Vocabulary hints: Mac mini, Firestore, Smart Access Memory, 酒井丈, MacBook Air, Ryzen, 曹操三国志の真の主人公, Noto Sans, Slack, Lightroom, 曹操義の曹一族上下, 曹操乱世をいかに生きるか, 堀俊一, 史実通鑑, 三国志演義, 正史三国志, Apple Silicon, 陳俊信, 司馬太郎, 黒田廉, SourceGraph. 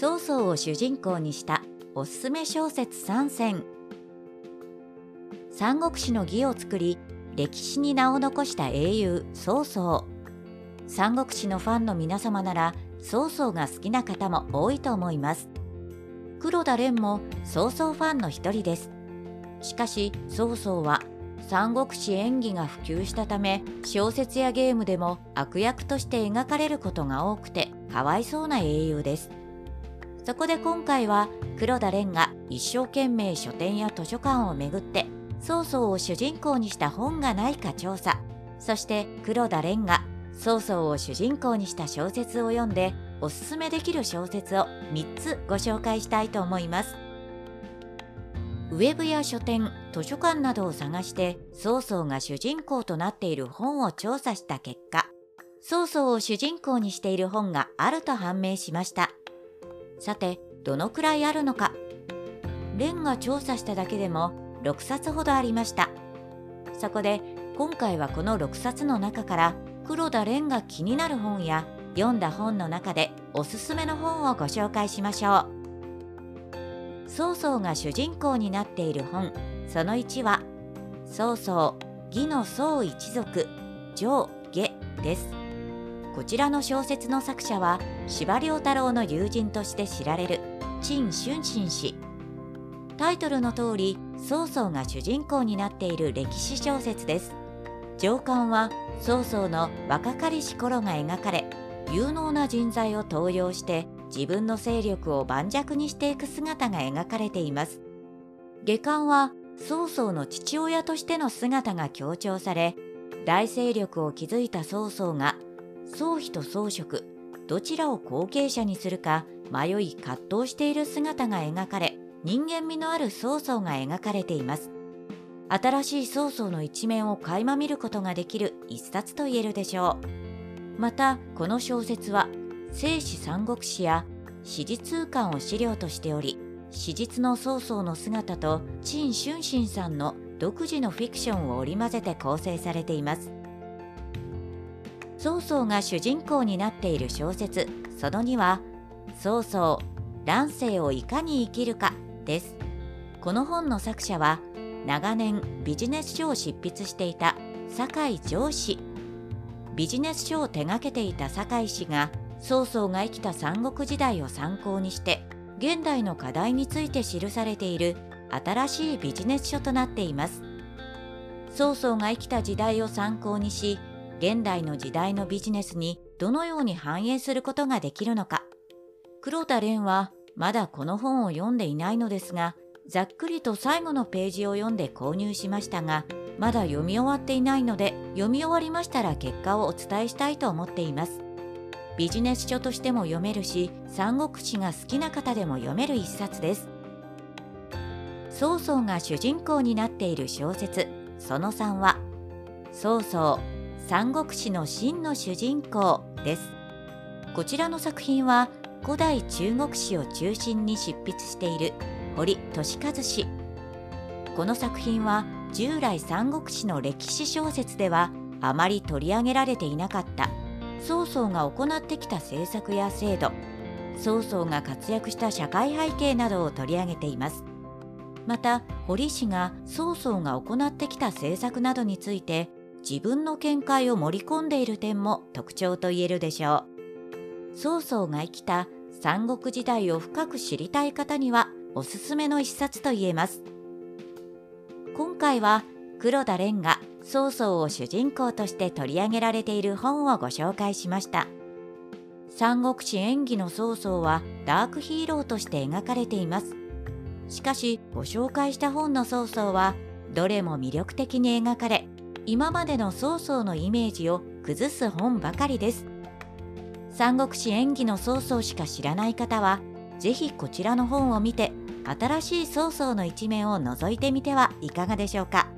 曹操を主人公にしたおすすめ小説3選。三国志の義を作り歴史に名を残した英雄曹操。三国志のファンの皆様なら曹操が好きな方も多いと思います。黒田廉も曹操ファンの一人です。しかし曹操は三国志演義が普及したため、小説やゲームでも悪役として描かれることが多くてかわいそうな英雄です。そこで今回は黒田廉が一生懸命書店や図書館を巡って曹操を主人公にした本がないか調査、そして黒田廉が曹操を主人公にした小説を読んでおすすめできる小説を3つご紹介したいと思います。ウェブや書店、図書館などを探して曹操が主人公となっている本を調査した結果、曹操を主人公にしている本があると判明しました。さて、どのくらいあるのか。廉が調査しただけでも6冊ほどありました。そこで今回はこの6冊の中から黒田廉が気になる本や読んだ本の中でおすすめの本をご紹介しましょう。曹操が主人公になっている本その1は曹操義の曹一族上下です。こちらの小説の作者は司馬太郎の友人として知られる陳俊信氏。タイトルの通り曹操が主人公になっている歴史小説です。上巻は曹操の若かりし頃が描かれ、有能な人材を登用して自分の勢力を盤石にしていく姿が描かれています。下巻は曹操の父親としての姿が強調され、大勢力を築いた曹操が曹丕と曹植どちらを後継者にするか迷い葛藤している姿が描かれ、人間味のある曹操が描かれています。新しい曹操の一面を垣間見ることができる一冊と言えるでしょう。またこの小説は正史三国志や史実通鑑を資料としており、史実の曹操の姿と陳俊信さんの独自のフィクションを織り交ぜて構成されています。曹操が主人公になっている小説その2は曹操乱世をいかに生きるかです。この本の作者は長年ビジネス書を執筆していた酒井丈氏。ビジネス書を手掛けていた酒井氏が曹操が生きた三国時代を参考にして現代の課題について記されている新しいビジネス書となっています。曹操が生きた時代を参考にし、現代の時代のビジネスにどのように反映することができるのか。黒田廉はまだこの本を読んでいないのですが、ざっくりと最後のページを読んで購入しましたが、まだ読み終わっていないので、読み終わりましたら結果をお伝えしたいと思っています。ビジネス書としても読めるし、三国志が好きな方でも読める一冊です。曹操が主人公になっている小説その3は曹操三国志の真の主人公です。こちらの作品は古代中国史を中心に執筆している堀俊一氏。この作品は従来三国志の歴史小説ではあまり取り上げられていなかった曹操が行ってきた政策や制度、曹操が活躍した社会背景などを取り上げています。また堀氏が曹操が行ってきた政策などについて自分の見解を盛り込んでいる点も特徴と言えるでしょう。曹操が生きた三国時代を深く知りたい方にはおすすめの一冊と言えます。今回は黒田廉が曹操を主人公として取り上げられている本をご紹介しました。三国志演義の曹操はダークヒーローとして描かれています。しかしご紹介した本の曹操はどれも魅力的に描かれ、今までの曹操のイメージを崩す本ばかりです。三国志演義の曹操しか知らない方はぜひこちらの本を見て新しい曹操の一面を覗いてみてはいかがでしょうか。